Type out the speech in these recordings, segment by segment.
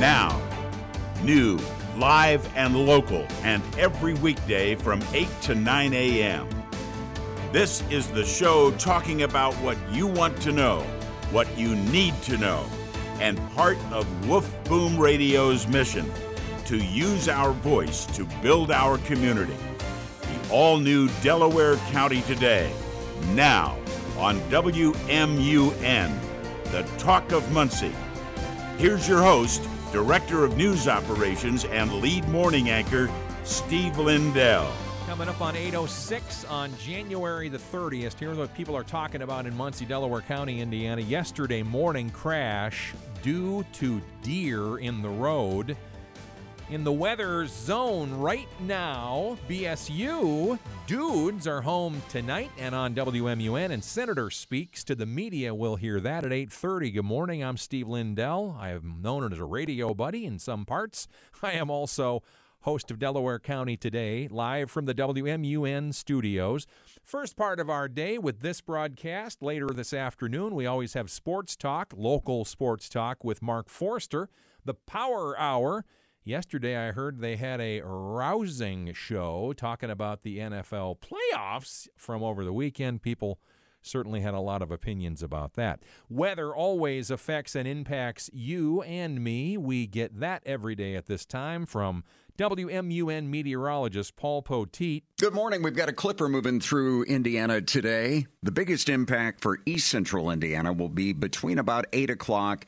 Now, new, live, and local, and every weekday from 8 to 9 a.m. This is the show talking about what you want to know, what you need to know, and part of Wolf Boom Radio's mission to use our voice to build our community. The all-new Delaware County Today, now on WMUN, the Talk of Muncie. Here's your host, Director of News Operations and lead morning anchor, Steve Lindell. Coming up on 8:06 on January the 30th, here's what people are talking about in Muncie, Delaware County, Indiana. Yesterday morning crash due to deer in the road. In the weather zone right now, BSU dudes are home tonight and on WMUN, and Senator speaks to the media. We'll hear that at 8:30. Good morning, I'm Steve Lindell. I am known as a radio buddy in some parts. I am also host of Delaware County Today, live from the WMUN studios. First part of our day with this broadcast. Later this afternoon, we always have sports talk, local sports talk with Mark Forster, the Power Hour. Yesterday, I heard they had a rousing show talking about the NFL playoffs from over the weekend. People certainly had a lot of opinions about that. Weather always affects and impacts you and me. We get that every day at this time from WMUN meteorologist Paul Poteet. Good morning. We've got a clipper moving through Indiana today. The biggest impact for east central Indiana will be between about 8 o'clock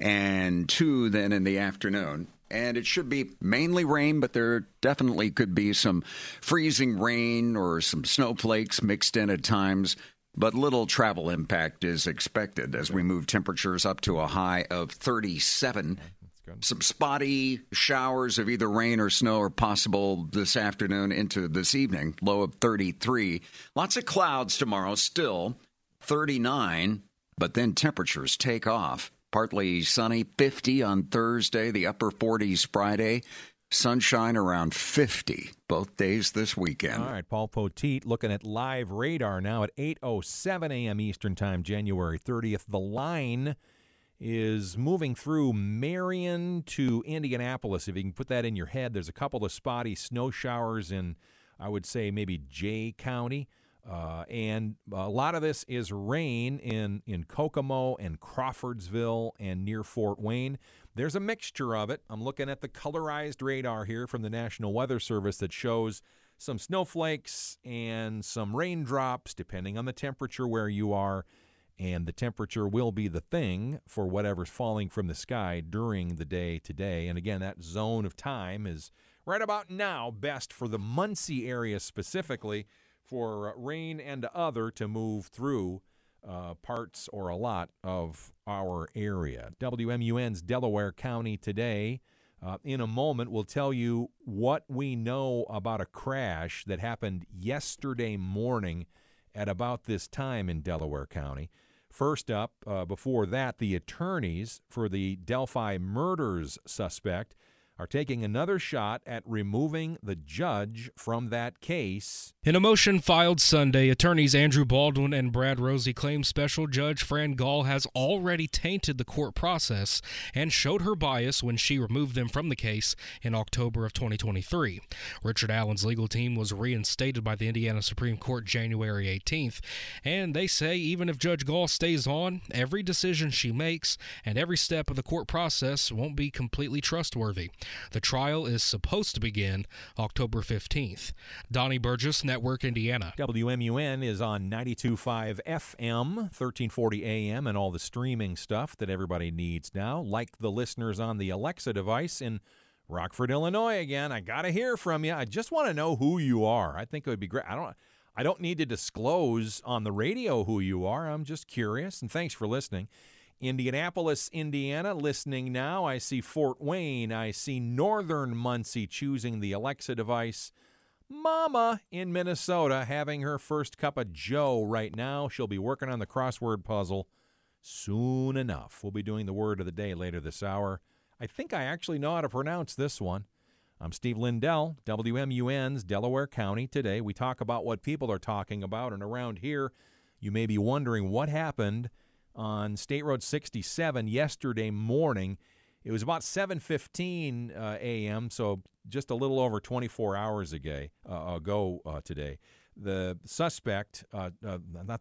and 2 then in the afternoon. And it should be mainly rain, but there definitely could be some freezing rain or some snowflakes mixed in at times. But little travel impact is expected as we move temperatures up to a high of 37. Some spotty showers of either rain or snow are possible this afternoon into this evening, low of 33. Lots of clouds tomorrow, still 39, but then temperatures take off. Partly sunny, 50 on Thursday, the upper 40s Friday. Sunshine around 50 both days this weekend. All right, Paul Poteet looking at live radar now at 8:07 a.m. Eastern Time, January 30th. The line is moving through Marion to Indianapolis. If you can put that in your head, there's a couple of spotty snow showers in, I would say, maybe Jay County. And a lot of this is rain in Kokomo and Crawfordsville and near Fort Wayne. There's a mixture of it. I'm looking at the colorized radar here from the National Weather Service that shows some snowflakes and some raindrops, depending on the temperature where you are. And the temperature will be the thing for whatever's falling from the sky during the day today. And again, that zone of time is right about now best for the Muncie area specifically for rain and other to move through parts or a lot of our area. WMUN's Delaware County Today. In a moment, we'll tell you what we know about a crash that happened yesterday morning at about this time in Delaware County. First up, before that, the attorneys for the Delphi murders suspect are taking another shot at removing the judge from that case. In a motion filed Sunday, attorneys Andrew Baldwin and Brad Rosie claim Special Judge Fran Gall has already tainted the court process and showed her bias when she removed them from the case in October of 2023. Richard Allen's legal team was reinstated by the Indiana Supreme Court January 18th, and they say even if Judge Gall stays on, every decision she makes and every step of the court process won't be completely trustworthy. The trial is supposed to begin October 15th. Donnie Burgess, Network Indiana. WMUN is on 92.5 FM, 1340 AM, and all the streaming stuff that everybody needs now. Like the listeners on the Alexa device in Rockford, Illinois again. I got to hear from you. I just want to know who you are. I think it would be great. I don't need to disclose on the radio who you are. I'm just curious, and thanks for listening. Indianapolis, Indiana, listening now. I see Fort Wayne. I see Northern Muncie choosing the Alexa device. Mama in Minnesota having her first cup of joe right now. She'll be working on the crossword puzzle soon enough. We'll be doing the word of the day later this hour. I think I actually know how to pronounce this one. I'm Steve Lindell, WMUN's Delaware County Today. We talk about what people are talking about, and around here you may be wondering what happened on State Road 67 yesterday morning. It was about 7:15 a.m., so just a little over 24 hours ago today. The suspect, not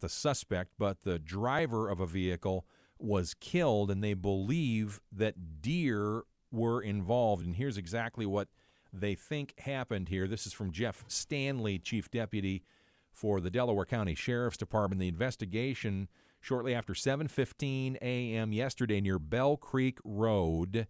the suspect, but the driver of a vehicle was killed, and they believe that deer were involved. And here's exactly what they think happened here. This is from Jeff Stanley, Chief Deputy for the Delaware County Sheriff's Department. The investigation shortly after 7:15 a.m. yesterday near Bell Creek Road,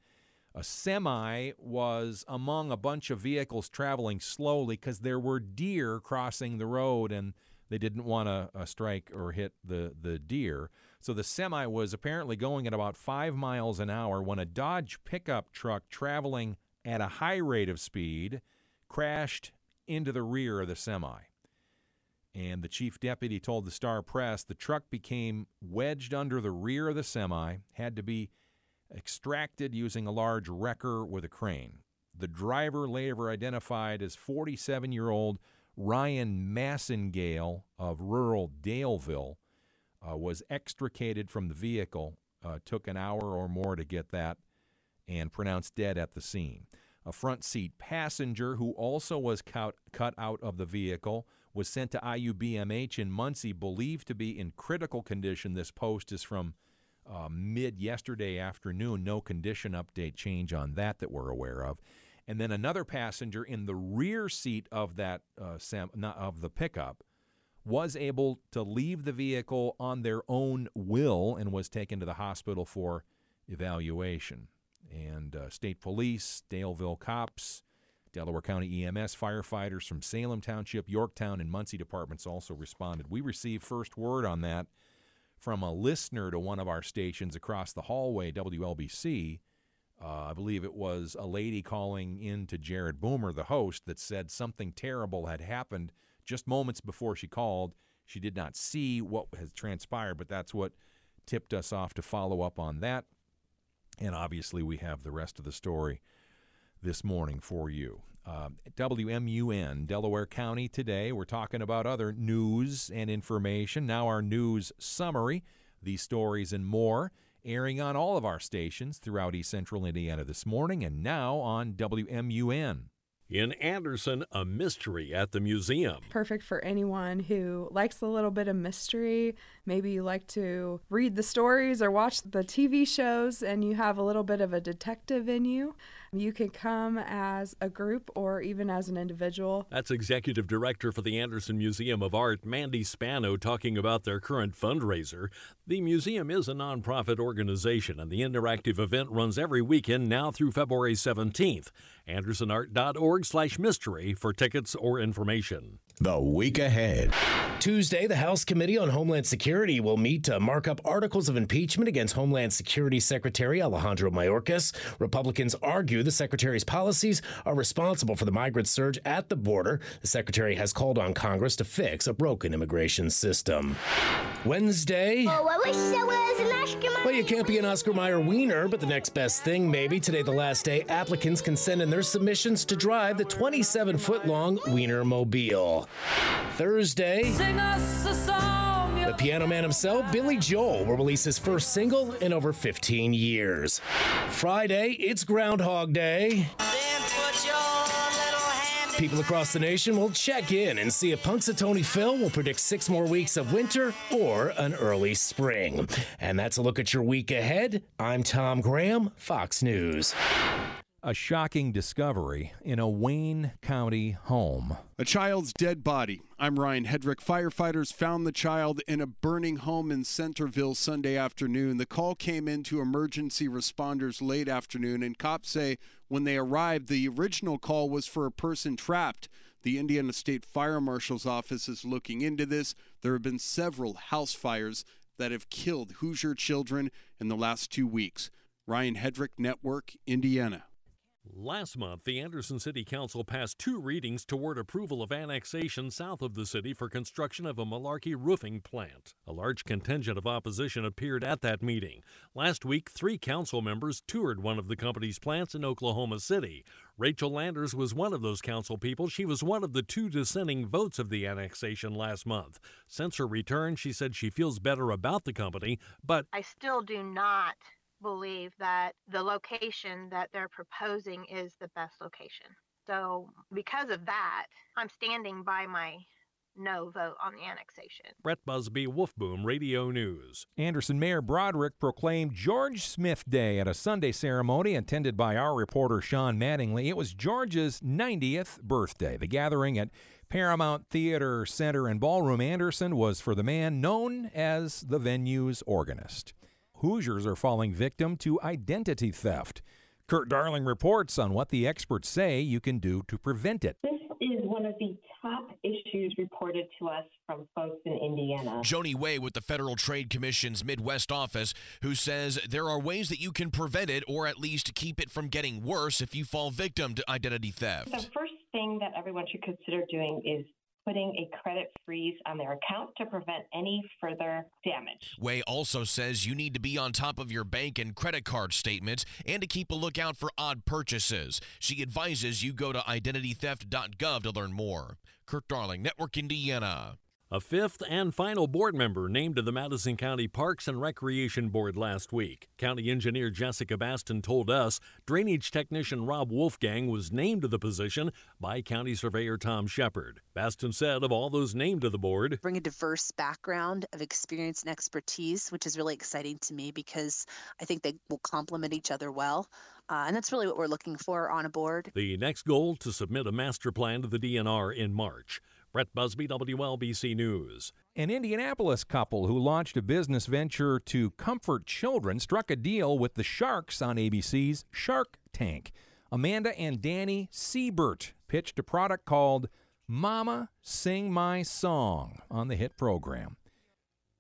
a semi was among a bunch of vehicles traveling slowly because there were deer crossing the road, and they didn't want to strike or hit the deer. So the semi was apparently going at about 5 miles an hour when a Dodge pickup truck traveling at a high rate of speed crashed into the rear of the semi. And the chief deputy told the Star Press the truck became wedged under the rear of the semi, had to be extracted using a large wrecker with a crane. The driver later identified as 47-year-old Ryan Massengale of rural Daleville was extricated from the vehicle, took an hour or more to get that, and pronounced dead at the scene. A front seat passenger who also was cut out of the vehicle was sent to IUBMH in Muncie, believed to be in critical condition. This post is from mid-yesterday afternoon. No condition update change on that we're aware of. And then another passenger in the rear seat of that of the pickup was able to leave the vehicle on their own will and was taken to the hospital for evaluation. And state police, Daleville cops, Delaware County EMS, firefighters from Salem Township, Yorktown, and Muncie departments also responded. We received first word on that from a listener to one of our stations across the hallway, WLBC. I believe it was a lady calling in to Jared Boomer, the host, that said something terrible had happened just moments before she called. She did not see what has transpired, but that's what tipped us off to follow up on that. And obviously we have the rest of the story this morning for you. WMUN, Delaware County Today. We're talking about other news and information. Now our news summary, these stories and more, airing on all of our stations throughout East Central Indiana this morning and now on WMUN. In Anderson, a mystery at the museum. Perfect for anyone who likes a little bit of mystery. Maybe you like to read the stories or watch the TV shows and you have a little bit of a detective in you. You can come as a group or even as an individual. That's Executive Director for the Anderson Museum of Art, Mandy Spano, talking about their current fundraiser. The museum is a nonprofit organization, and the interactive event runs every weekend now through February 17th. Andersonart.org/mystery for tickets or information. The week ahead. Tuesday, the House Committee on Homeland Security will meet to mark up articles of impeachment against Homeland Security Secretary Alejandro Mayorkas. Republicans argue the Secretary's policies are responsible for the migrant surge at the border. The Secretary has called on Congress to fix a broken immigration system. Wednesday... Oh, I wish there was an Oscar Mayer. Well, you can't be an Oscar Mayer wiener, but the next best thing, maybe. Today, the last day, applicants can send in their submissions to drive the 27-foot-long Wienermobile. Thursday... Sing us a song. The piano man himself, Billy Joel, will release his first single in over 15 years. Friday, it's Groundhog Day. People across the nation will check in and see if Punxsutawney Phil will predict 6 more weeks of winter or an early spring. And that's a look at your week ahead. I'm Tom Graham, Fox News. A shocking discovery in a Wayne County home. A child's dead body. I'm Ryan Hedrick. Firefighters found the child in a burning home in Centerville Sunday afternoon. The call came in to emergency responders late afternoon, and cops say when they arrived, the original call was for a person trapped. The Indiana State Fire Marshal's office is looking into this. There have been several house fires that have killed Hoosier children in the last 2 weeks. Ryan Hedrick, Network Indiana. Last month, the Anderson City Council passed 2 readings toward approval of annexation south of the city for construction of a Malarkey roofing plant. A large contingent of opposition appeared at that meeting. Last week, 3 council members toured one of the company's plants in Oklahoma City. Rachel Landers was one of those council people. She was one of the 2 dissenting votes of the annexation last month. Since her return, she said she feels better about the company, but... I still do not believe that the location that they're proposing is the best location. So because of that, I'm standing by my no vote on the annexation. Brett Busby, Wolf Boom Radio News. Anderson Mayor Broderick proclaimed George Smith Day at a Sunday ceremony attended by our reporter Sean Mattingly. It was George's 90th birthday. The gathering at Paramount Theater Center and Ballroom Anderson was for the man known as the venue's organist. Hoosiers are falling victim to identity theft. Kurt Darling reports on what the experts say you can do to prevent it. This is one of the top issues reported to us from folks in Indiana. Joni Way with the Federal Trade Commission's Midwest office, who says there are ways that you can prevent it or at least keep it from getting worse if you fall victim to identity theft. The first thing that everyone should consider doing is putting a credit freeze on their account to prevent any further damage. Way also says you need to be on top of your bank and credit card statements and to keep a lookout for odd purchases. She advises you go to identitytheft.gov to learn more. Kirk Darling, Network Indiana. A fifth and final board member named to the Madison County Parks and Recreation Board last week. County Engineer Jessica Baston told us drainage technician Rob Wolfgang was named to the position by County Surveyor Tom Shepard. Baston said of all those named to the board, bring a diverse background of experience and expertise, which is really exciting to me because I think they will complement each other well. And that's really what we're looking for on a board. The next goal, to submit a master plan to the DNR in March. Brett Busby, WLBC News. An Indianapolis couple who launched a business venture to comfort children struck a deal with the Sharks on ABC's Shark Tank. Amanda and Danny Siebert pitched a product called Mama Sing My Song on the hit program.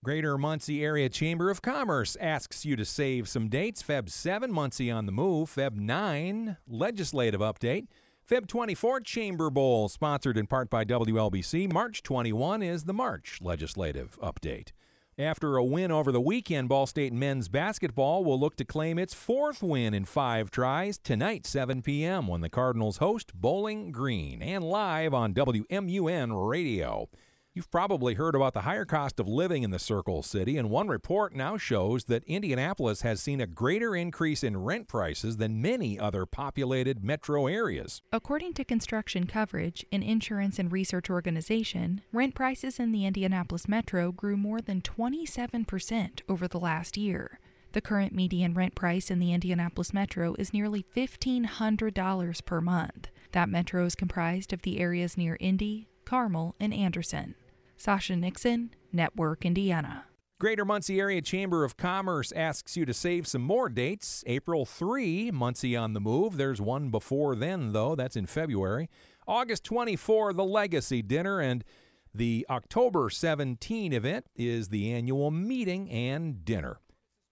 Greater Muncie Area Chamber of Commerce asks you to save some dates. Feb 7, Muncie on the Move. Feb 9, legislative update. Feb 24, Chamber Bowl, sponsored in part by WLBC. March 21 is the March legislative update. After a win over the weekend, Ball State men's basketball will look to claim its fourth win in 5 tries tonight, 7 p.m., when the Cardinals host Bowling Green, and live on WMUN Radio. You've probably heard about the higher cost of living in the Circle City, and one report now shows that Indianapolis has seen a greater increase in rent prices than many other populated metro areas. According to Construction Coverage, an insurance and research organization, rent prices in the Indianapolis metro grew more than 27% over the last year. The current median rent price in the Indianapolis metro is nearly $1,500 per month. That metro is comprised of the areas near Indy, Carmel, and Anderson. Sasha Nixon, Network Indiana. Greater Muncie Area Chamber of Commerce asks you to save some more dates. April 3, Muncie on the Move. There's one before then, though. That's in February. August 24, the Legacy Dinner. And the October 17 event is the annual meeting and dinner.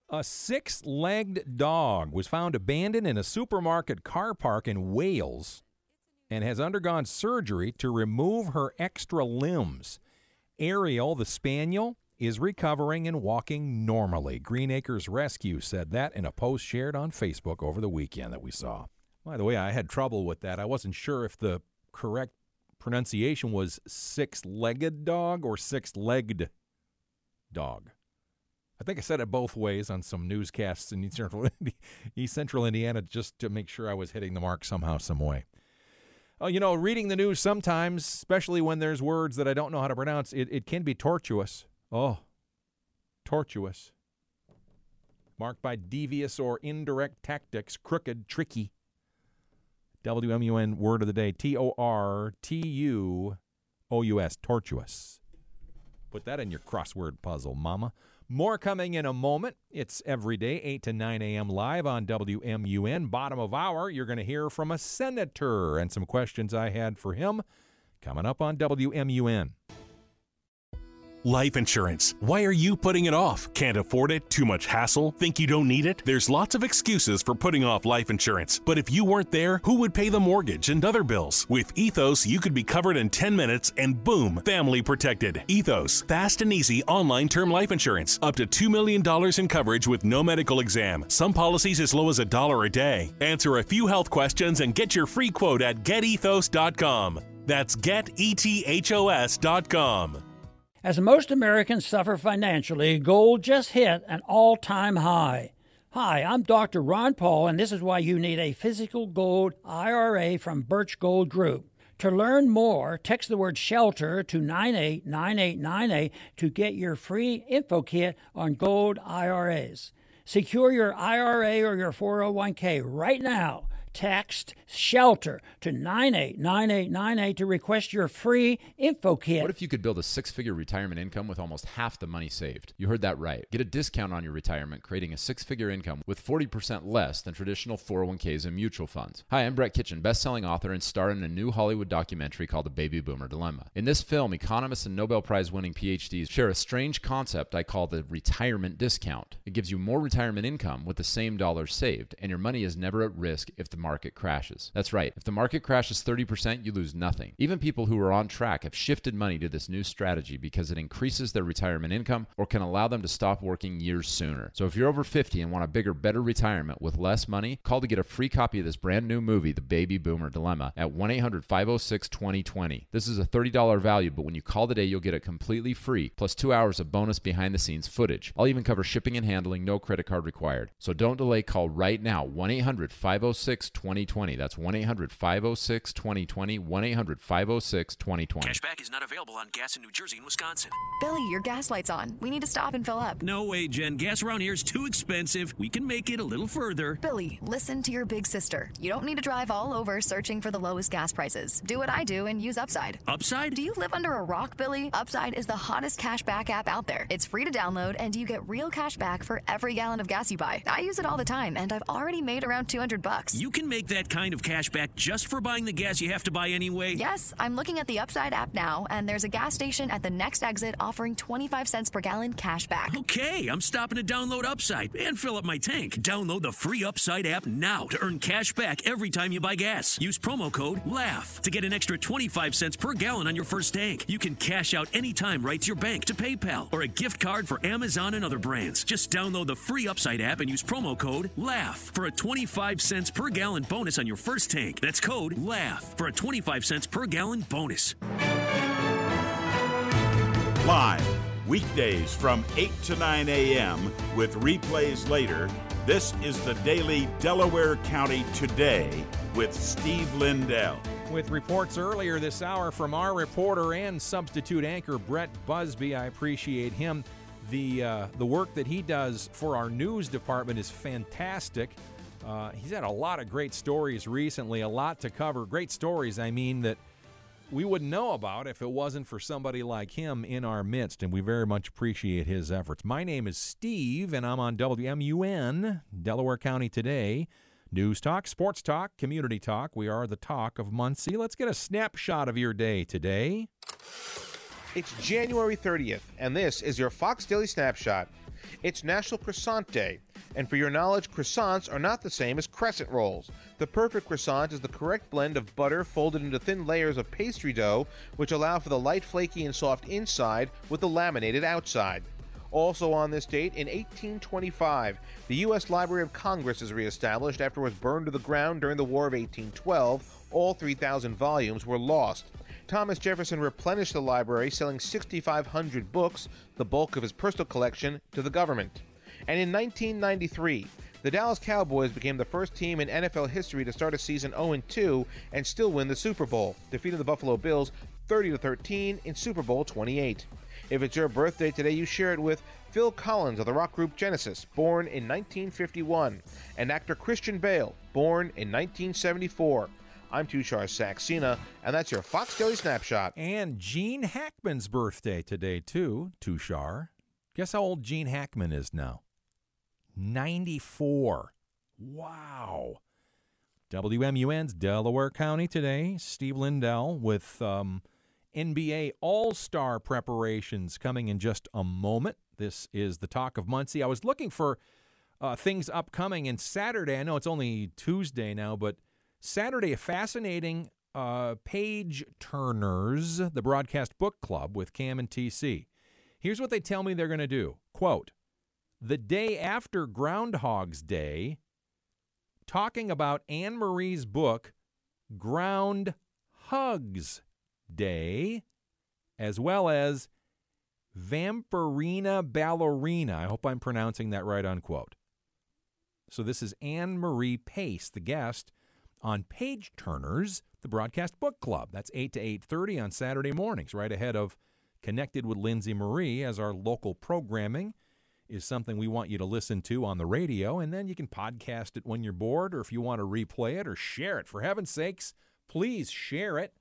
A 6-legged dog was found abandoned in a supermarket car park in Wales and has undergone surgery to remove her extra limbs. Ariel, the spaniel, is recovering and walking normally. Green Acres Rescue said that in a post shared on Facebook over the weekend that we saw. By the way, I had trouble with that. I wasn't sure if the correct pronunciation was six-legged dog or six-legged dog. I think I said it both ways on some newscasts in East Central Indiana just to make sure I was hitting the mark somehow, some way. You know, reading the news sometimes, especially when there's words that I don't know how to pronounce, it can be tortuous. Oh, tortuous. Marked by devious or indirect tactics, crooked, tricky. WMUN word of the day, T-O-R-T-U-O-U-S, tortuous. Put that in your crossword puzzle, mama. More coming in a moment. It's every day, 8 to 9 a.m. live on WMUN. Bottom of hour, you're going to hear from a senator and some questions I had for him coming up on WMUN. Life insurance. Why are you putting it off? Can't afford it? Too much hassle? Think you don't need it? There's lots of excuses for putting off life insurance. But if you weren't there, who would pay the mortgage and other bills? With Ethos, you could be covered in 10 minutes and boom, family protected. Ethos, fast and easy online term life insurance. Up to $2 million in coverage with no medical exam. Some policies as low as $1 a day. Answer a few health questions and get your free quote at getethos.com. That's getethos.com. As most Americans suffer financially, gold just hit an all-time high. Hi, I'm Dr. Ron Paul, and this is why you need a physical gold IRA from Birch Gold Group. To learn more, text the word SHELTER to 989898 to get your free info kit on gold IRAs. Secure your IRA or your 401k right now. Text SHELTER to 989898 to request your free info kit. What if you could build a six-figure retirement income with almost half the money saved? You heard that right. Get a discount on your retirement, creating a six-figure income with 40% less than traditional 401ks and mutual funds. Hi, I'm Brett Kitchen, best-selling author and star in a new Hollywood documentary called The Baby Boomer Dilemma. In this film, economists and Nobel Prize-winning PhDs share a strange concept I call the retirement discount. It gives you more retirement income with the same dollars saved, and your money is never at risk if the market crashes. That's right. If the market crashes 30%, you lose nothing. Even people who are on track have shifted money to this new strategy because it increases their retirement income or can allow them to stop working years sooner. So if you're over 50 and want a bigger, better retirement with less money, call to get a free copy of this brand new movie, The Baby Boomer Dilemma, at 1-800-506-2020. This is a $30 value, but when you call today, you'll get it completely free, plus 2 hours of bonus behind-the-scenes footage. I'll even cover shipping and handling, no credit card required. So don't delay. Call right now, 1-800-506-2020. That's 1-800-506-2020, 1-800-506-2020. Cashback is not available on gas in New Jersey and Wisconsin. Billy, your gas light's on. We need to stop and fill up. No way, Jen. Gas around here is too expensive. We can make it a little further. Billy, listen to your big sister. You don't need to drive all over searching for the lowest gas prices. Do what I do and use Upside. Upside? Do you live under a rock, Billy? Upside is the hottest cashback app out there. It's free to download, and you get real cash back for every gallon of gas you buy. I use it all the time, and I've already made around $200. You can make that kind of cash back just for buying the gas you have to buy anyway. Yes, I'm looking at the Upside app now, and there's a gas station at the next exit offering 25 cents per gallon cash back. Okay, I'm stopping to download Upside and fill up my tank. Download the free Upside app now to earn cash back every time you buy gas. Use promo code LAUGH to get an extra 25 cents per gallon on your first tank. You can cash out anytime right to your bank, to PayPal, or a gift card for Amazon and other brands. Just download the free Upside app and use promo code LAUGH for a 25 cents per gallon bonus on your first tank. That's code LAUGH for a 25 cents per gallon bonus. Live weekdays from 8 to 9 a.m. with replays later. This is the daily Delaware County Today with Steve Lindell. With reports earlier this hour from our reporter and substitute anchor Brett Busby, I appreciate him. The work that he does for our news department is fantastic. He's had a lot of great stories recently, a lot to cover. Great stories, I mean, that we wouldn't know about if it wasn't for somebody like him in our midst, and we very much appreciate his efforts. My name is Steve, and I'm on WMUN, Delaware County Today. News talk, sports talk, community talk. We are the talk of Muncie. Let's get a snapshot of your day today. It's January 30th, and this is your Fox Daily Snapshot. It's National Croissant Day, and for your knowledge, croissants are not the same as crescent rolls. The perfect croissant is the correct blend of butter folded into thin layers of pastry dough, which allow for the light, flaky, and soft inside with the laminated outside. Also on this date, in 1825, the U.S. Library of Congress is reestablished after it was burned to the ground during the War of 1812. All 3,000 volumes were lost. Thomas Jefferson replenished the library, selling 6,500 books, the bulk of his personal collection, to the government. And in 1993, the Dallas Cowboys became the first team in NFL history to start a season 0-2 and still win the Super Bowl, defeating the Buffalo Bills 30-13 in Super Bowl 28. If it's your birthday today, you share it with Phil Collins of the rock group Genesis, born in 1951, and actor Christian Bale, born in 1974. I'm Tushar Saxena, and that's your Fox Daily Snapshot. And Gene Hackman's birthday today, too, Tushar. Guess how old Gene Hackman is now? 94. Wow. WMUN's Delaware County Today. Steve Lindell with NBA All-Star preparations coming in just a moment. This is the Talk of Muncie. I was looking for things upcoming, and Saturday, I know it's only Tuesday now, but Saturday, a fascinating Page Turners, the Broadcast Book Club with Cam and TC. Here's what they tell me they're going to do. Quote, the day after Groundhog's Day, talking about Anne Marie's book, Groundhug's Day, as well as Vampirina Ballerina. I hope I'm pronouncing that right, unquote. So this is Anne Marie Pace, the guest, on Page Turners, the Broadcast Book Club. That's 8 to 8:30 on Saturday mornings, right ahead of Connected with Lindsay Marie, as our local programming is something we want you to listen to on the radio, and then you can podcast it when you're bored, or if you want to replay it or share it. For heaven's sakes, please share it.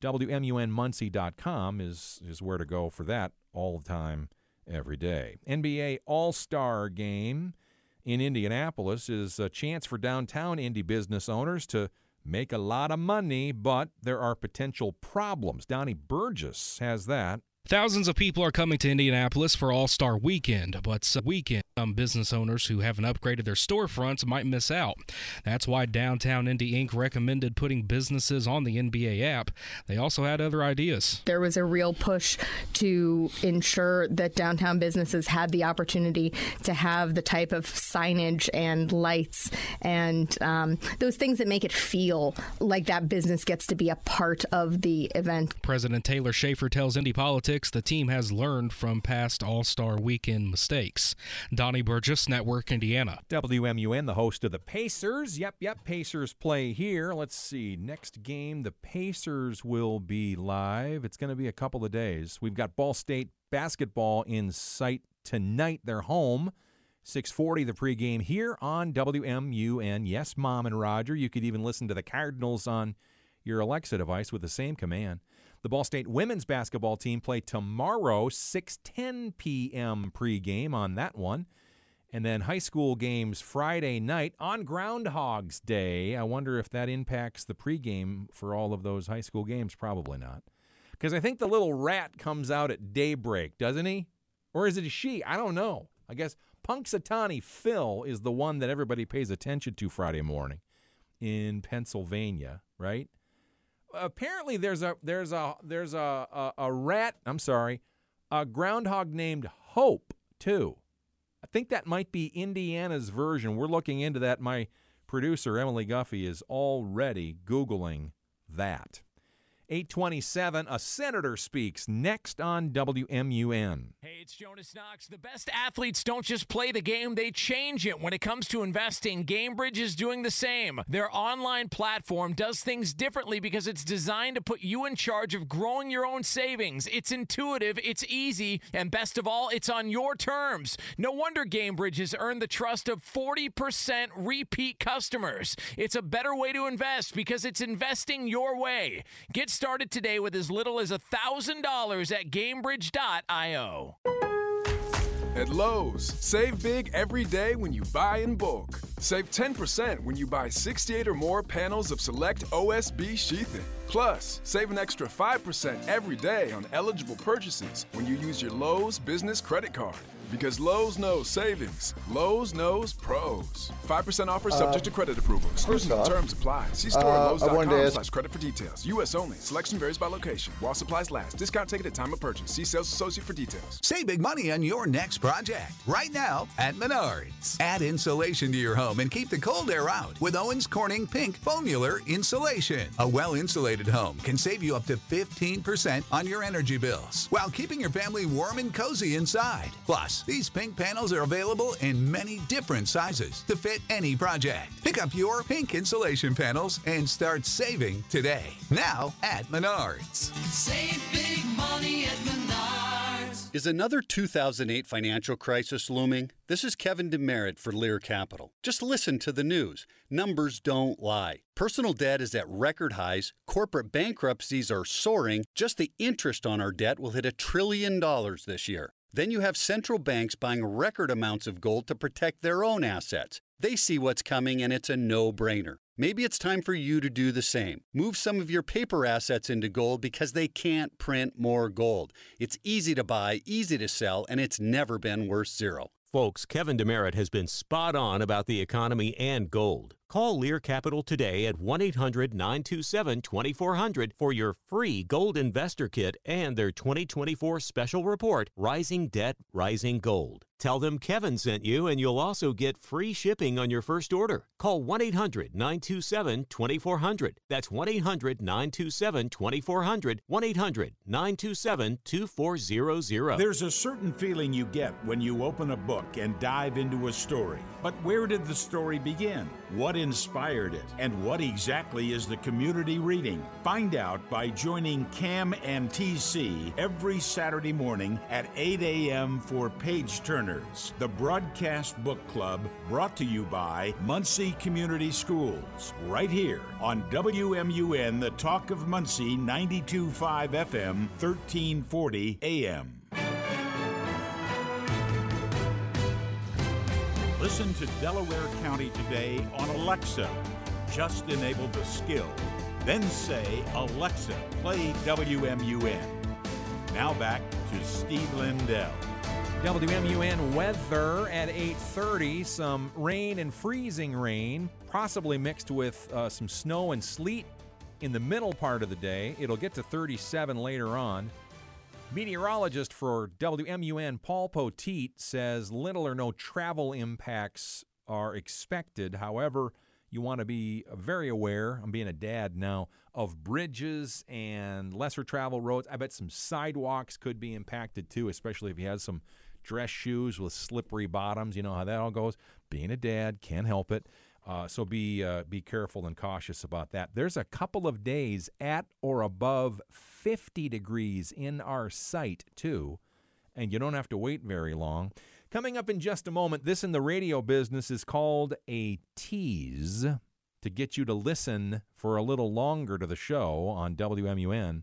WMUNmuncie.com is where to go for that all the time, every day. NBA All-Star Game in Indianapolis is a chance for downtown Indy business owners to make a lot of money, but there are potential problems. Donnie Burgess has that. Thousands of people are coming to Indianapolis for All-Star Weekend, but some business owners who haven't upgraded their storefronts might miss out. That's why Downtown Indy Inc. recommended putting businesses on the NBA app. They also had other ideas. There was a real push to ensure that downtown businesses had the opportunity to have the type of signage and lights and those things that make it feel like that business gets to be a part of the event. President Taylor Schaefer tells Indy Politics the team has learned from past All-Star Weekend mistakes. Donnie Burgess, Network Indiana. WMUN, the host of the Pacers. Yep, Pacers play here. Let's see. Next game, the Pacers will be live. It's going to be a couple of days. We've got Ball State basketball in sight tonight. They're home. 6:40, the pregame here on WMUN. Yes, Mom and Roger. You could even listen to the Cardinals on your Alexa device with the same command. The Ball State women's basketball team play tomorrow, 6:10 p.m. pregame on that one. And then high school games Friday night on Groundhog's Day. I wonder if that impacts the pregame for all of those high school games. Probably not. Because I think the little rat comes out at daybreak, doesn't he? Or is it a she? I don't know. I guess Punxsutawney Phil is the one that everybody pays attention to Friday morning in Pennsylvania, right? Apparently, there's a rat. I'm sorry, a groundhog named Hope too. I think that might be Indiana's version. We're looking into that. My producer Emily Guffey is already Googling that. 8:27, a senator speaks next on WMUN. Hey, it's Jonas Knox. The best athletes don't just play the game, they change it. When it comes to investing, GameBridge is doing the same. Their online platform does things differently because it's designed to put you in charge of growing your own savings. It's intuitive, it's easy, and best of all, it's on your terms. No wonder GameBridge has earned the trust of 40% repeat customers. It's a better way to invest because it's investing your way. Get started today with as little as $1,000 at GameBridge.io. At Lowe's, save big every day when you buy in bulk. Save 10% when you buy 68 or more panels of select OSB sheathing. Plus, save an extra 5% every day on eligible purchases when you use your Lowe's business credit card. Because Lowe's knows savings. Lowe's knows pros. 5% offer subject to credit approval. Exclusion terms apply. See store Lowes.com/credit for details. U.S. only. Selection varies by location. While supplies last. Discount taken at time of purchase. See sales associate for details. Save big money on your next project. Right now at Menards. Add insulation to your home and keep the cold air out with Owens Corning Pink Formular Insulation. A well-insulated home can save you up to 15% on your energy bills while keeping your family warm and cozy inside. Plus, these pink panels are available in many different sizes to fit any project. Pick up your pink insulation panels and start saving today. Now at Menards. Save big money at Menards. Is another 2008 financial crisis looming? This is Kevin Demerit for Lear Capital. Just listen to the news. Numbers don't lie. Personal debt is at record highs. Corporate bankruptcies are soaring. Just the interest on our debt will hit $1 trillion this year. Then you have central banks buying record amounts of gold to protect their own assets. They see what's coming, and it's a no-brainer. Maybe it's time for you to do the same. Move some of your paper assets into gold because they can't print more gold. It's easy to buy, easy to sell, and it's never been worth zero. Folks, Kevin Demerit has been spot on about the economy and gold. Call Lear Capital today at 1-800-927-2400 for your free Gold Investor Kit and their 2024 special report, Rising Debt, Rising Gold. Tell them Kevin sent you, and you'll also get free shipping on your first order. Call 1-800-927-2400. That's 1-800-927-2400, 1-800-927-2400. There's a certain feeling you get when you open a book and dive into a story. But where did the story begin? What inspired it? And what exactly is the community reading? Find out by joining Cam and TC every Saturday morning at 8 a.m. for Page Turners, the broadcast book club brought to you by Muncie Community Schools, right here on WMUN, the Talk of Muncie, 92.5 FM, 1340 AM. Listen to Delaware County Today on Alexa. Just enable the skill. Then say, Alexa, play WMUN. Now back to Steve Lindell. WMUN weather at 8:30, some rain and freezing rain, possibly mixed with some snow and sleet in the middle part of the day. It'll get to 37 later on. Meteorologist for WMUN, Paul Poteet, says little or no travel impacts are expected. However, you want to be very aware, I'm being a dad now, of bridges and lesser travel roads. I bet some sidewalks could be impacted too, especially if you had some dress shoes with slippery bottoms. You know how that all goes. Being a dad, can't help it. So be careful and cautious about that. There's a couple of days at or above 50 degrees in our sight, too, and you don't have to wait very long. Coming up in just a moment, this in the radio business is called a tease, to get you to listen for a little longer to the show on WMUN.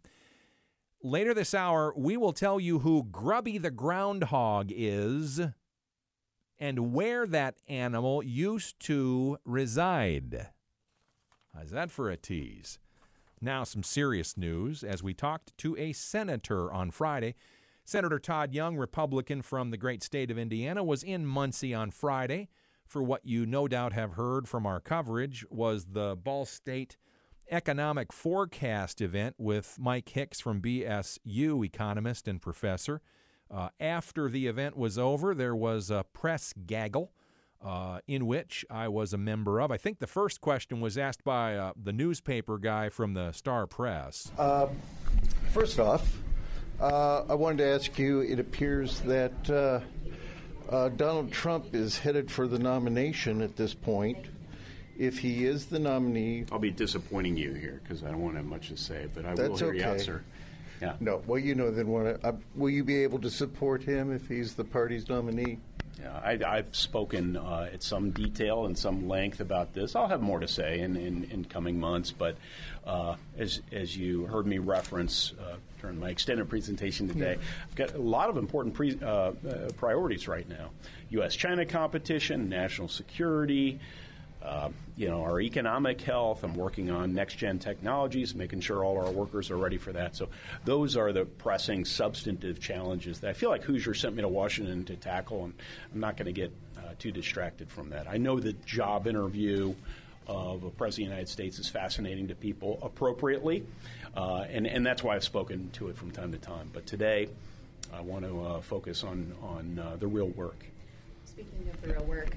Later this hour, we will tell you who Grubby the Groundhog is and where that animal used to reside. How's that for a tease? Now some serious news, as we talked to a senator on Friday. Senator Todd Young, Republican from the great state of Indiana, was in Muncie on Friday for what you no doubt have heard from our coverage was the Ball State Economic Forecast event with Mike Hicks from BSU, economist and professor. After the event was over, there was a press gaggle in which I was a member of. I think the first question was asked by the newspaper guy from the Star Press. First off, I wanted to ask you, it appears that Donald Trump is headed for the nomination at this point. If he is the nominee... I'll be disappointing you here because I don't want to have much to say, but I will hear you out, sir. Yeah. No, well, you know, then will you be able to support him if he's the party's nominee? Yeah, I've spoken at some detail and some length about this. I'll have more to say in coming months, but as you heard me reference during my extended presentation today, I've got a lot of important priorities right now. U.S.-China competition, national security, our economic health. I'm working on next-gen technologies, making sure all our workers are ready for that. So those are the pressing substantive challenges that I feel like Hoosier sent me to Washington to tackle, and I'm not going to get too distracted from that. I know the job interview of a president of the United States is fascinating to people appropriately, and that's why I've spoken to it from time to time. But today I want to focus on the real work. Speaking of the real work,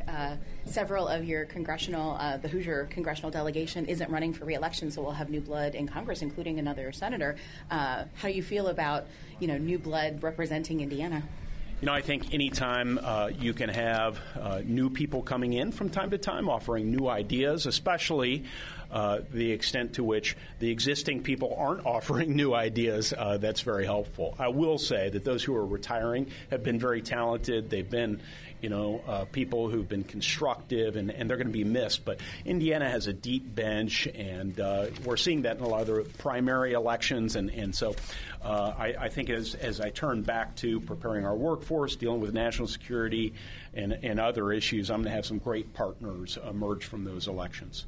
several of your the Hoosier congressional delegation isn't running for re-election, so we'll have new blood in Congress, including another senator. How do you feel about, new blood representing Indiana? I think any time you can have new people coming in from time to time offering new ideas, especially the extent to which the existing people aren't offering new ideas, that's very helpful. I will say that those who are retiring have been very talented. They've been, people who've been constructive, and they're going to be missed. But Indiana has a deep bench, and we're seeing that in a lot of the primary elections. And so I think as I turn back to preparing our workforce, dealing with national security and other issues, I'm going to have some great partners emerge from those elections.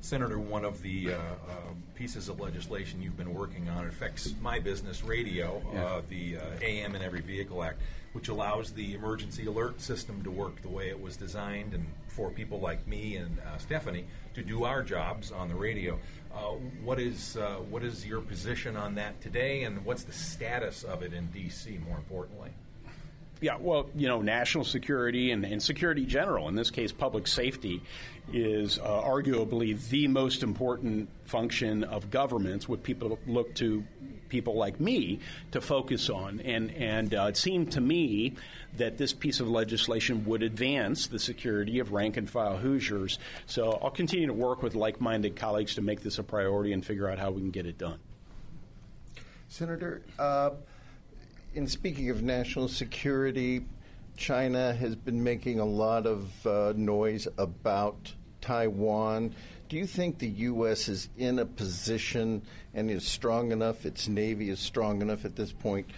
Senator, one of the pieces of legislation you've been working on affects my business, radio, the AM in Every Vehicle Act, which allows the emergency alert system to work the way it was designed, and for people like me and Stephanie to do our jobs on the radio. What is your position on that today, and what's the status of it in D.C., more importantly? Yeah, well, you know, national security and security general, in this case public safety, is arguably the most important function of governments, what people look to people like me to focus on. And it seemed to me that this piece of legislation would advance the security of rank-and-file Hoosiers. So I'll continue to work with like-minded colleagues to make this a priority and figure out how we can get it done. Senator, in speaking of national security, China has been making a lot of noise about Taiwan. Do you think the U.S. is in a position and is strong enough, its Navy is strong enough at this point,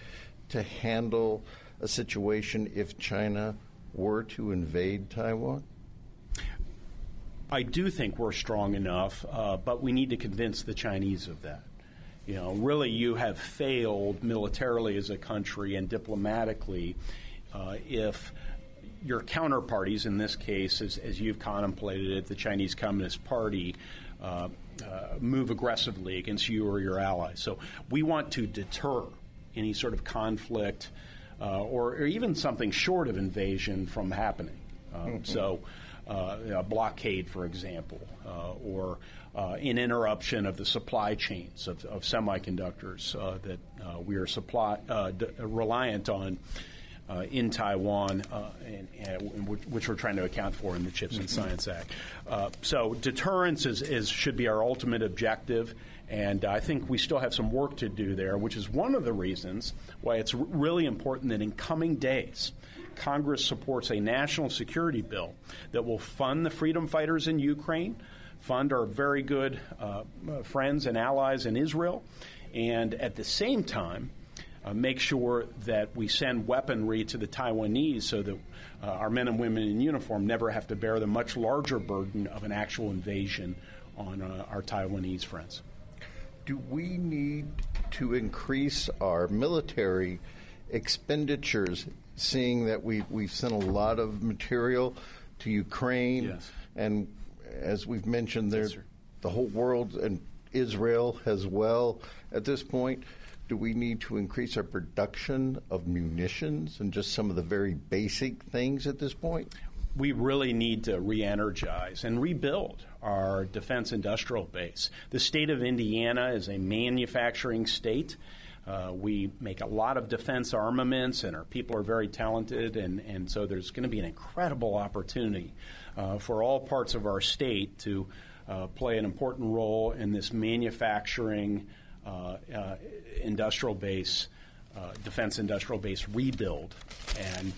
to handle a situation if China were to invade Taiwan? I do think we're strong enough, but we need to convince the Chinese of that. You know, really, you have failed militarily as a country and diplomatically if your counterparties, in this case, as you've contemplated it, the Chinese Communist Party, move aggressively against you or your allies. So we want to deter any sort of conflict or even something short of invasion from happening. So a blockade, for example, or an interruption of the supply chains of semiconductors that we are reliant on in Taiwan, and which we're trying to account for in the Chips and Science Act. So deterrence should be our ultimate objective, and I think we still have some work to do there, which is one of the reasons why it's really important that in coming days Congress supports a national security bill that will fund the freedom fighters in Ukraine, fund our very good friends and allies in Israel, and at the same time, make sure that we send weaponry to the Taiwanese so that our men and women in uniform never have to bear the much larger burden of an actual invasion on our Taiwanese friends. Do we need to increase our military expenditures, seeing that we've sent a lot of material to Ukraine? Yes. And as we've mentioned, there's the whole world and Israel as well at this point. Do we need to increase our production of munitions and just some of the very basic things at this point? We really need to re-energize and rebuild our defense industrial base. The state of Indiana is a manufacturing state. We make a lot of defense armaments, and our people are very talented, and so there's going to be an incredible opportunity for all parts of our state to play an important role in this manufacturing industrial base, defense industrial base rebuild. And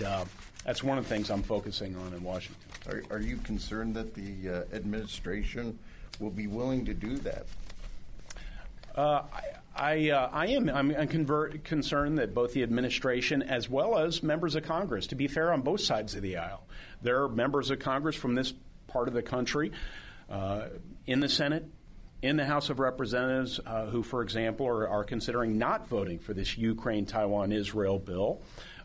that's one of the things I'm focusing on in Washington. Are you concerned that the administration will be willing to do that? I am concerned that both the administration as well as members of Congress, to be fair on both sides of the aisle, there are members of Congress from this part of the country in the Senate, in the House of Representatives who, for example, are considering not voting for this Ukraine-Taiwan-Israel bill.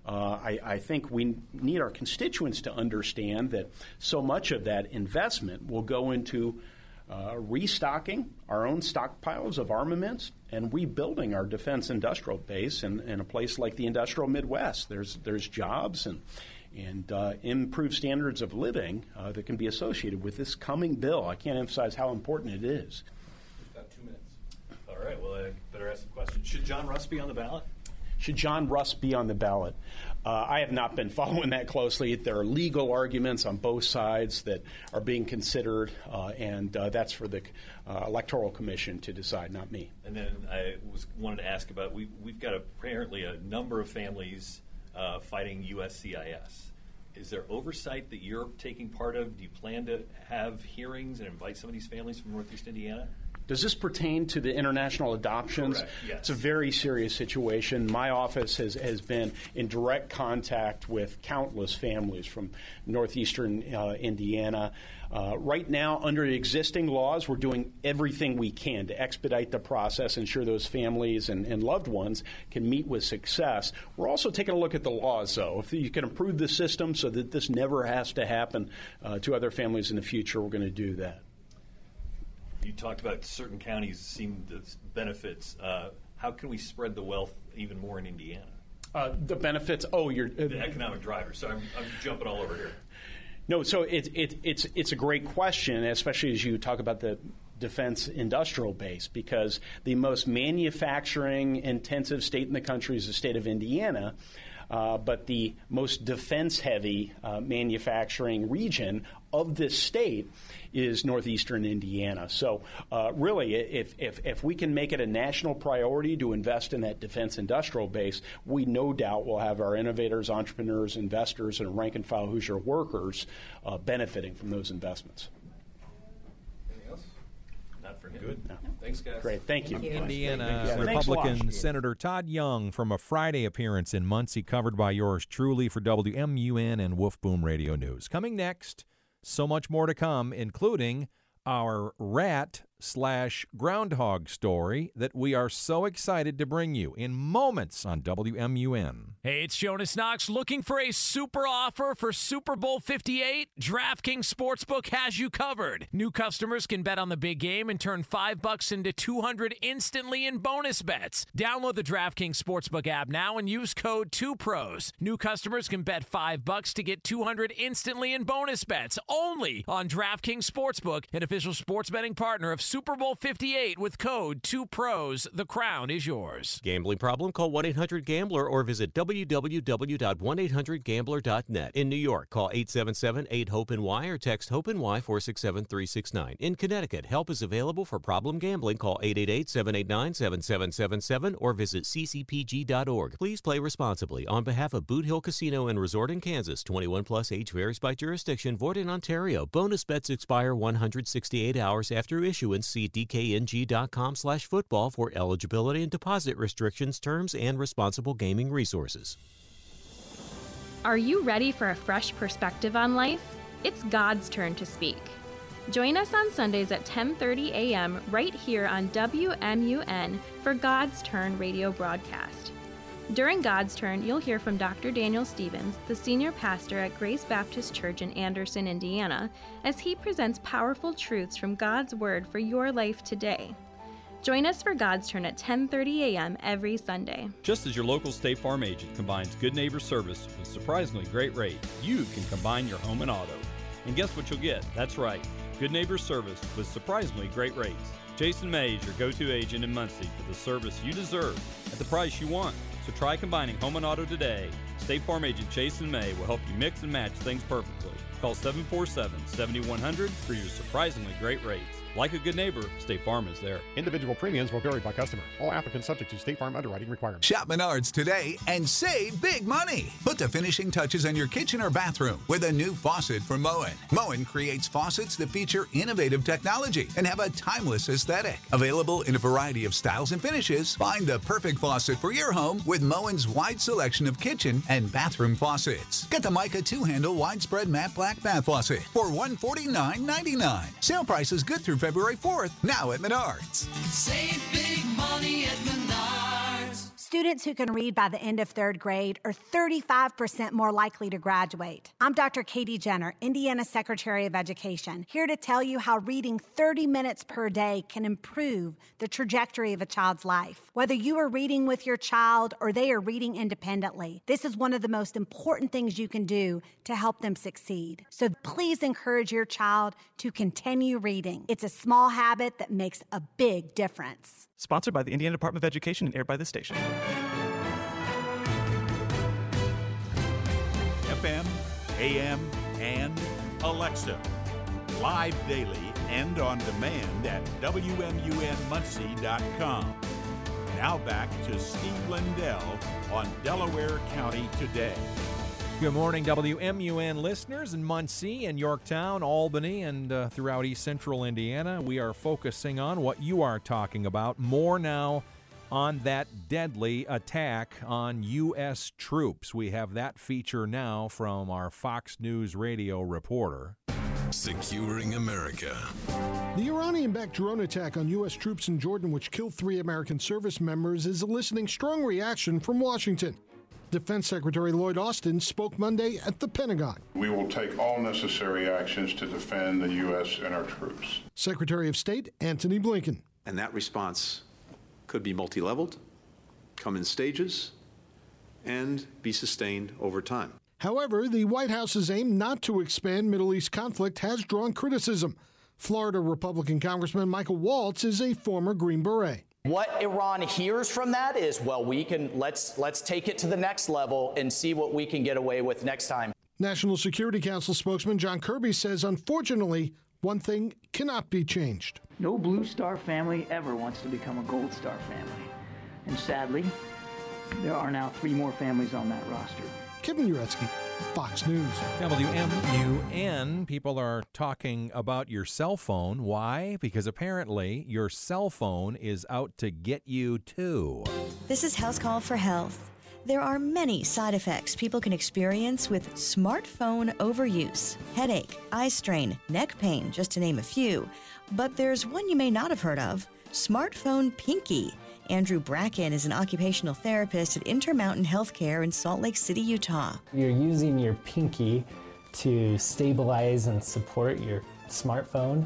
I think we need our constituents to understand that so much of that investment will go into restocking our own stockpiles of armaments and rebuilding our defense industrial base in a place like the industrial Midwest. There's jobs and improved standards of living that can be associated with this coming bill. I can't emphasize how important it is. All right, well, I better ask the question. Should John Russ be on the ballot? Should John Russ be on the ballot? I have not been following that closely. There are legal arguments on both sides that are being considered, and that's for the Electoral Commission to decide, not me. And then I wanted to ask about, we've got apparently a number of families fighting USCIS. Is there oversight that you're taking part of? Do you plan to have hearings and invite some of these families from Northeast Indiana? Does this pertain to the international adoptions? Correct, yes. It's a very serious situation. My office has been in direct contact with countless families from northeastern Indiana. Right now, under the existing laws, we're doing everything we can to expedite the process, ensure those families and loved ones can meet with success. We're also taking a look at the laws, though. If you can improve the system so that this never has to happen to other families in the future, we're going to do that. You talked about certain counties seeing the benefits. How can we spread the wealth even more in Indiana? The benefits. Oh, you're the economic driver. So I'm jumping all over here. No, so it's a great question, especially as you talk about the defense industrial base, because the most manufacturing intensive state in the country is the state of Indiana, but the most defense heavy manufacturing region of this state is northeastern Indiana. So really, if we can make it a national priority to invest in that defense industrial base, we no doubt will have our innovators, entrepreneurs, investors, and rank and file Hoosier workers benefiting from those investments. Anything else? Not for him. Good. No. Thanks, guys. Great. Thank you. Indiana Republican Senator Todd Young from a Friday appearance in Muncie, covered by yours truly for WMUN and Wolf Boom Radio News. Coming next, so much more to come, including our rat/groundhog story that we are so excited to bring you in moments on WMUN. Hey, it's Jonas Knox. Looking for a super offer for Super Bowl 58? DraftKings Sportsbook has you covered. New customers can bet on the big game and turn $5 into $200 instantly in bonus bets. Download the DraftKings Sportsbook app now and use code 2PROS. New customers can bet $5 to get $200 instantly in bonus bets, only on DraftKings Sportsbook, an official sports betting partner of Super Bowl 58 with code 2PROS. The crown is yours. Gambling problem? Call 1-800-GAMBLER or visit www.1800gambler.net. In New York, call 877-8-HOPE-NY or text HOPE-NY 467-369. In Connecticut, help is available for problem gambling. Call 888-789-7777 or visit ccpg.org. Please play responsibly. On behalf of Boot Hill Casino and Resort in Kansas, 21 plus, age varies by jurisdiction, void in Ontario. Bonus bets expire 168 hours after issuance. See DKNG.com/football for eligibility and deposit restrictions, terms, and responsible gaming resources. Are you ready for a fresh perspective on life? It's God's turn to speak. Join us on Sundays at 10:30 a.m. right here on WMUN for God's Turn radio broadcast. During God's Turn, you'll hear from Dr. Daniel Stevens, the senior pastor at Grace Baptist Church in Anderson, Indiana, as he presents powerful truths from God's Word for your life today. Join us for God's Turn at 10:30 a.m. every Sunday. Just as your local State Farm agent combines good neighbor service with surprisingly great rates, you can combine your home and auto. And guess what you'll get? That's right, good neighbor service with surprisingly great rates. Jason May is your go-to agent in Muncie for the service you deserve at the price you want. So try combining home and auto today. State Farm agent Jason May will help you mix and match things perfectly. Call 747-7100 for your surprisingly great rates. Like a good neighbor, State Farm is there. Individual premiums will vary by customer. All applicants subject to State Farm underwriting requirements. Shop Menards today and save big money. Put the finishing touches on your kitchen or bathroom with a new faucet from Moen. Moen creates faucets that feature innovative technology and have a timeless aesthetic. Available in a variety of styles and finishes, find the perfect faucet for your home with Moen's wide selection of kitchen and bathroom faucets. Get the Mica 2-handle widespread matte black bath faucet for $149.99. Sale price is good through February 4th, now at Menards. Save big money at Menards. Students who can read by the end of third grade are 35% more likely to graduate. I'm Dr. Katie Jenner, Indiana Secretary of Education, here to tell you how reading 30 minutes per day can improve the trajectory of a child's life. Whether you are reading with your child or they are reading independently, this is one of the most important things you can do to help them succeed. So please encourage your child to continue reading. It's a small habit that makes a big difference. Sponsored by the Indiana Department of Education and aired by this station. FM, AM, and Alexa. Live daily and on demand at WMUNmuncie.com. Now back to Steve Lindell on Delaware County Today. Good morning, WMUN listeners in Muncie and Yorktown, Albany, and throughout East Central Indiana. We are focusing on what you are talking about more now on that deadly attack on U.S. troops. We have that feature now from our Fox News radio reporter. Securing America. The Iranian-backed drone attack on U.S. troops in Jordan, which killed 3 American service members, is eliciting strong reaction from Washington. Defense Secretary Lloyd Austin spoke Monday at the Pentagon. We will take all necessary actions to defend the U.S. and our troops. Secretary of State Antony Blinken. And that response could be multi-leveled, come in stages, and be sustained over time. However, the White House's aim not to expand Middle East conflict has drawn criticism. Florida Republican Congressman Michael Waltz is a former Green Beret. What Iran hears from that is, well, we can let's take it to the next level and see what we can get away with next time. National Security Council spokesman John Kirby says, unfortunately, one thing cannot be changed. No Blue Star family ever wants to become a Gold Star family. And sadly, there are now 3 more families on that roster. Kevin Uretsky, Fox News. WMUN, people are talking about your cell phone. Why? Because apparently your cell phone is out to get you, too. This is House Call for Health. There are many side effects people can experience with smartphone overuse. Headache, eye strain, neck pain, just to name a few. But there's one you may not have heard of, smartphone pinky. Andrew Bracken is an occupational therapist at Intermountain Healthcare in Salt Lake City, Utah. You're using your pinky to stabilize and support your smartphone,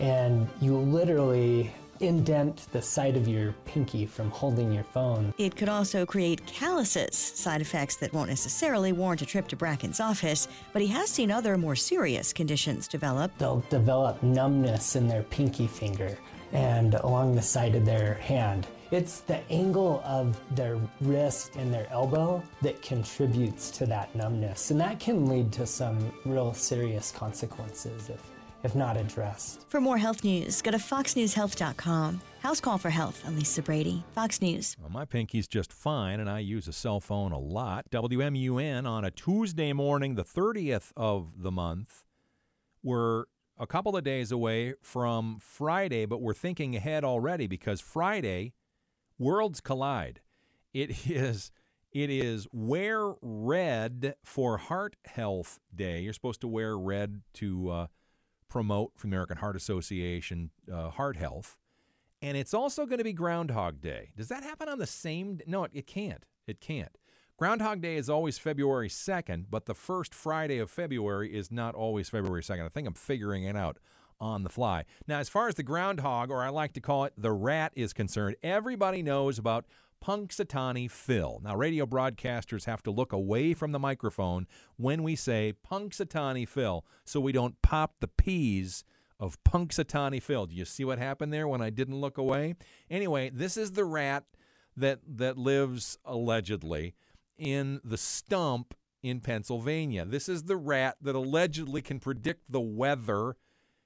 and you literally indent the side of your pinky from holding your phone. It could also create calluses, side effects that won't necessarily warrant a trip to Bracken's office, but he has seen other more serious conditions develop. They'll develop numbness in their pinky finger and along the side of their hand. It's the angle of their wrist and their elbow that contributes to that numbness, and that can lead to some real serious consequences if not addressed. For more health news, go to foxnewshealth.com. House Call for Health, I'm Lisa Brady, Fox News. Well, my pinky's just fine, and I use a cell phone a lot. WMUN on a Tuesday morning, the 30th of the month. We're a couple of days away from Friday, but we're thinking ahead already because Friday, worlds collide. It is wear red for Heart Health Day. You're supposed to wear red to promote from the American Heart Association heart health. And it's also going to be Groundhog Day. Does that happen on the same day? No, it can't. It can't. Groundhog Day is always February 2nd, but the first Friday of February is not always February 2nd. I think I'm figuring it out on the fly. Now, as far as the groundhog, or I like to call it the rat, is concerned, everybody knows about Punxsutawney Phil. Now, radio broadcasters have to look away from the microphone when we say Punxsutawney Phil so we don't pop the P's of Punxsutawney Phil. Do you see what happened there when I didn't look away? Anyway, this is the rat that lives, allegedly, in the stump in Pennsylvania. This is the rat that allegedly can predict the weather,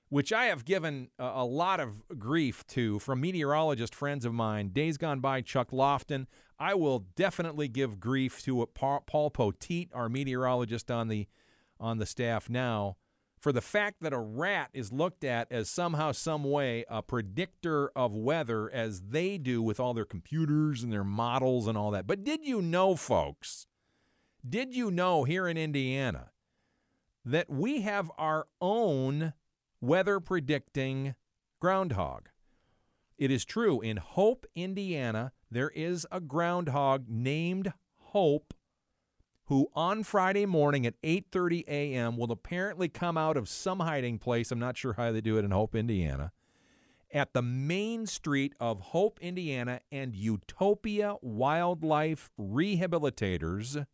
which I have given a lot of grief to from meteorologist friends of mine. Days gone by, Chuck Lofton. I will definitely give grief to Paul Poteet, our meteorologist on the staff now, for the fact that a rat is looked at as somehow, some way, a predictor of weather, as they do with all their computers and their models and all that. But did you know, folks, here in Indiana, that we have our own weather-predicting groundhog? It is true. In Hope, Indiana, there is a groundhog named Hope who on Friday morning at 8:30 a.m. will apparently come out of some hiding place. I'm not sure how they do it in Hope, Indiana, at the main street of Hope, Indiana, and Utopia Wildlife Rehabilitators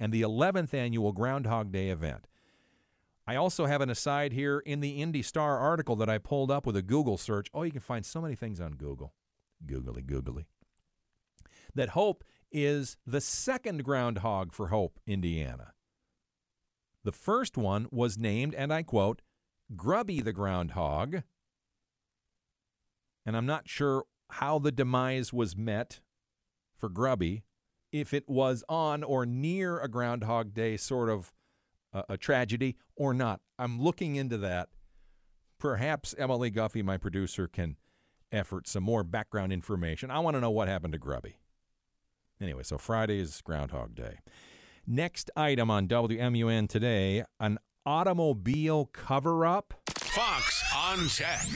and the 11th annual Groundhog Day event. I also have an aside here in the Indy Star article that I pulled up with a Google search. Oh, you can find so many things on Google. Googly. That Hope is the second groundhog for Hope, Indiana. The first one was named, and I quote, Grubby the Groundhog. And I'm not sure how the demise was met for Grubby, if it was on or near a Groundhog Day sort of a tragedy or not. I'm looking into that. Perhaps Emily Guffey, my producer, can effort some more background information. I want to know what happened to Grubby. Anyway, so Friday is Groundhog Day. Next item on WMUN today, an automobile cover-up. Fox on Tech.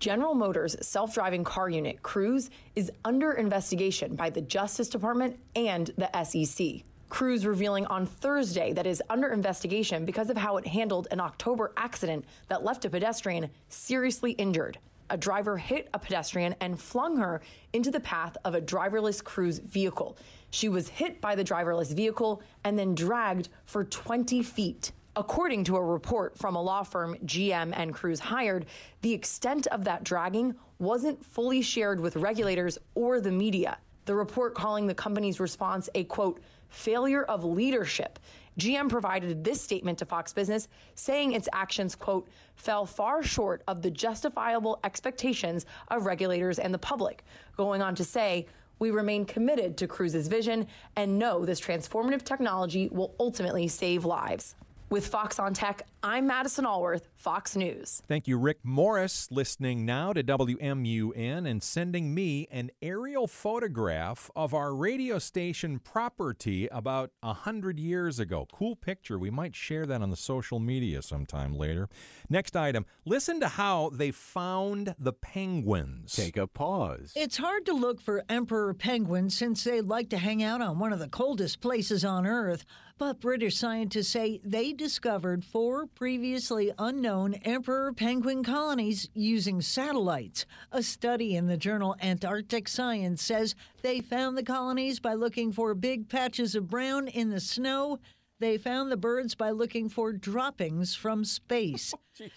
General Motors' self-driving car unit, Cruise, is under investigation by the Justice Department and the SEC. Cruise revealing on Thursday that is under investigation because of how it handled an October accident that left a pedestrian seriously injured. a driver hit a pedestrian and flung her into the path of a driverless cruise vehicle. She was hit by the driverless vehicle and then dragged for 20 feet. According to a report from a law firm GM and Cruz hired, the extent of that dragging wasn't fully shared with regulators or the media. The report calling the company's response a, quote, failure of leadership. GM provided this statement to Fox Business, saying its actions, quote, fell far short of the justifiable expectations of regulators and the public, going on to say, we remain committed to Cruz's vision and know this transformative technology will ultimately save lives. With Fox on Tech, I'm Madison Allworth, Fox News. Thank you, Rick Morris, listening now to WMUN and sending me an aerial photograph of our radio station property about 100 years ago. Cool picture. We might share that on the social media sometime later. Next item, listen to how they found the penguins. Take a pause. It's hard to look for emperor penguins since they like to hang out on one of the coldest places on Earth, but British scientists say they discovered four previously unknown emperor penguin colonies using satellites. A study in the journal Antarctic Science says they found the colonies by looking for big patches of brown in the snow. They found the birds by looking for droppings from space.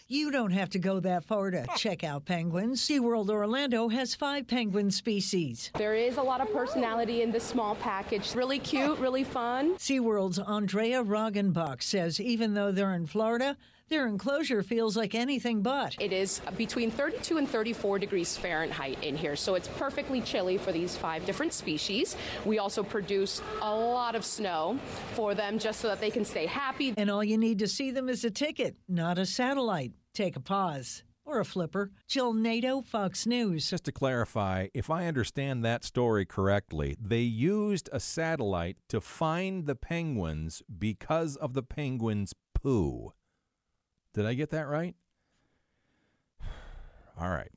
You don't have to go that far to check out penguins. SeaWorld Orlando has 5 penguin species. There is a lot of personality in this small package. Really cute, really fun. SeaWorld's Andrea Roggenbach says even though they're in Florida, their enclosure feels like anything but. It is between 32 and 34 degrees Fahrenheit in here, so it's perfectly chilly for these 5 different species. We also produce a lot of snow for them just so that they can stay happy. And all you need to see them is a ticket, not a satellite. Take a pause. Or a flipper. Jill Nadeau, Fox News. Just to clarify, if I understand that story correctly, they used a satellite to find the penguins because of the penguins' poo. Did I get that right? All right.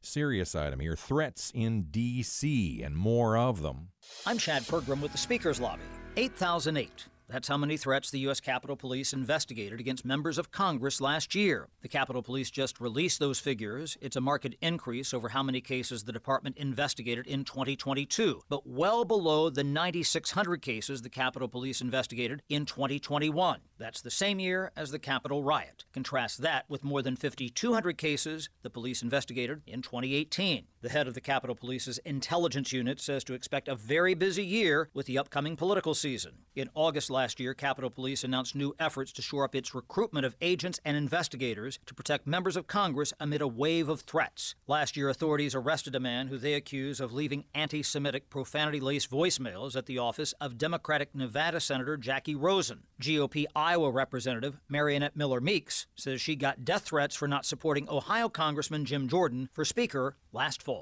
Serious item here. Threats in D.C. and more of them. I'm Chad Pergram with the Speaker's Lobby. 8,008. That's how many threats the U.S. Capitol Police investigated against members of Congress last year. The Capitol Police just released those figures. It's a marked increase over how many cases the department investigated in 2022, but well below the 9,600 cases the Capitol Police investigated in 2021. That's the same year as the Capitol riot. Contrast that with more than 5,200 cases the police investigated in 2018. The head of the Capitol Police's intelligence unit says to expect a very busy year with the upcoming political season. In August last year, Capitol Police announced new efforts to shore up its recruitment of agents and investigators to protect members of Congress amid a wave of threats. Last year, authorities arrested a man who they accuse of leaving anti-Semitic profanity-laced voicemails at the office of Democratic Nevada Senator Jackie Rosen. GOP Iowa Representative Marionette Miller Meeks says she got death threats for not supporting Ohio Congressman Jim Jordan for Speaker last fall.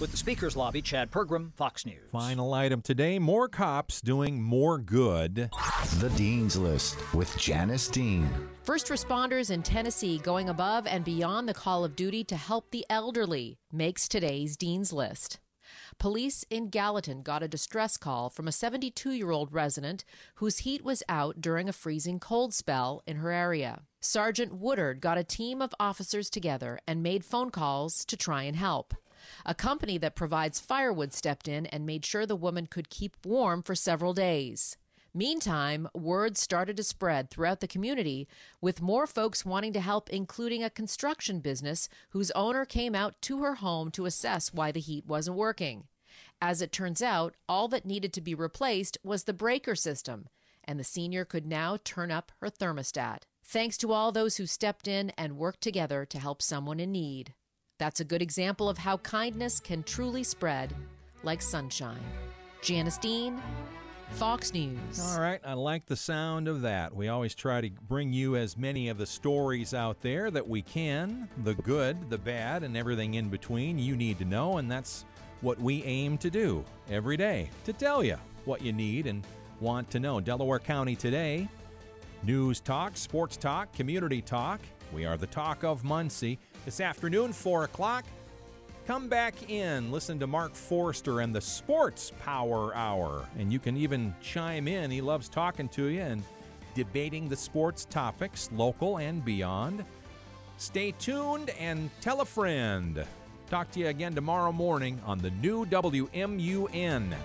With the Speaker's Lobby, Chad Pergram, Fox News. Final item today, more cops doing more good. The Dean's List with Janice Dean. First responders in Tennessee going above and beyond the call of duty to help the elderly makes today's Dean's List. Police in Gallatin got a distress call from a 72-year-old resident whose heat was out during a freezing cold spell in her area. Sergeant Woodard got a team of officers together and made phone calls to try and help. A company that provides firewood stepped in and made sure the woman could keep warm for several days. Meantime, word started to spread throughout the community, with more folks wanting to help, including a construction business whose owner came out to her home to assess why the heat wasn't working. As it turns out, all that needed to be replaced was the breaker system, and the senior could now turn up her thermostat. Thanks to all those who stepped in and worked together to help someone in need. That's a good example of how kindness can truly spread like sunshine. Janice Dean, Fox News. All right, I like the sound of that. We always try to bring you as many of the stories out there that we can, the good, the bad, and everything in between you need to know, and that's what we aim to do every day, to tell you what you need and want to know. Delaware County Today, news talk, sports talk, community talk. We are the talk of Muncie. This afternoon, 4 o'clock, come back in. Listen to Mark Forster and the Sports Power Hour. And you can even chime in. He loves talking to you and debating the sports topics, local and beyond. Stay tuned and tell a friend. Talk to you again tomorrow morning on the new WMUN.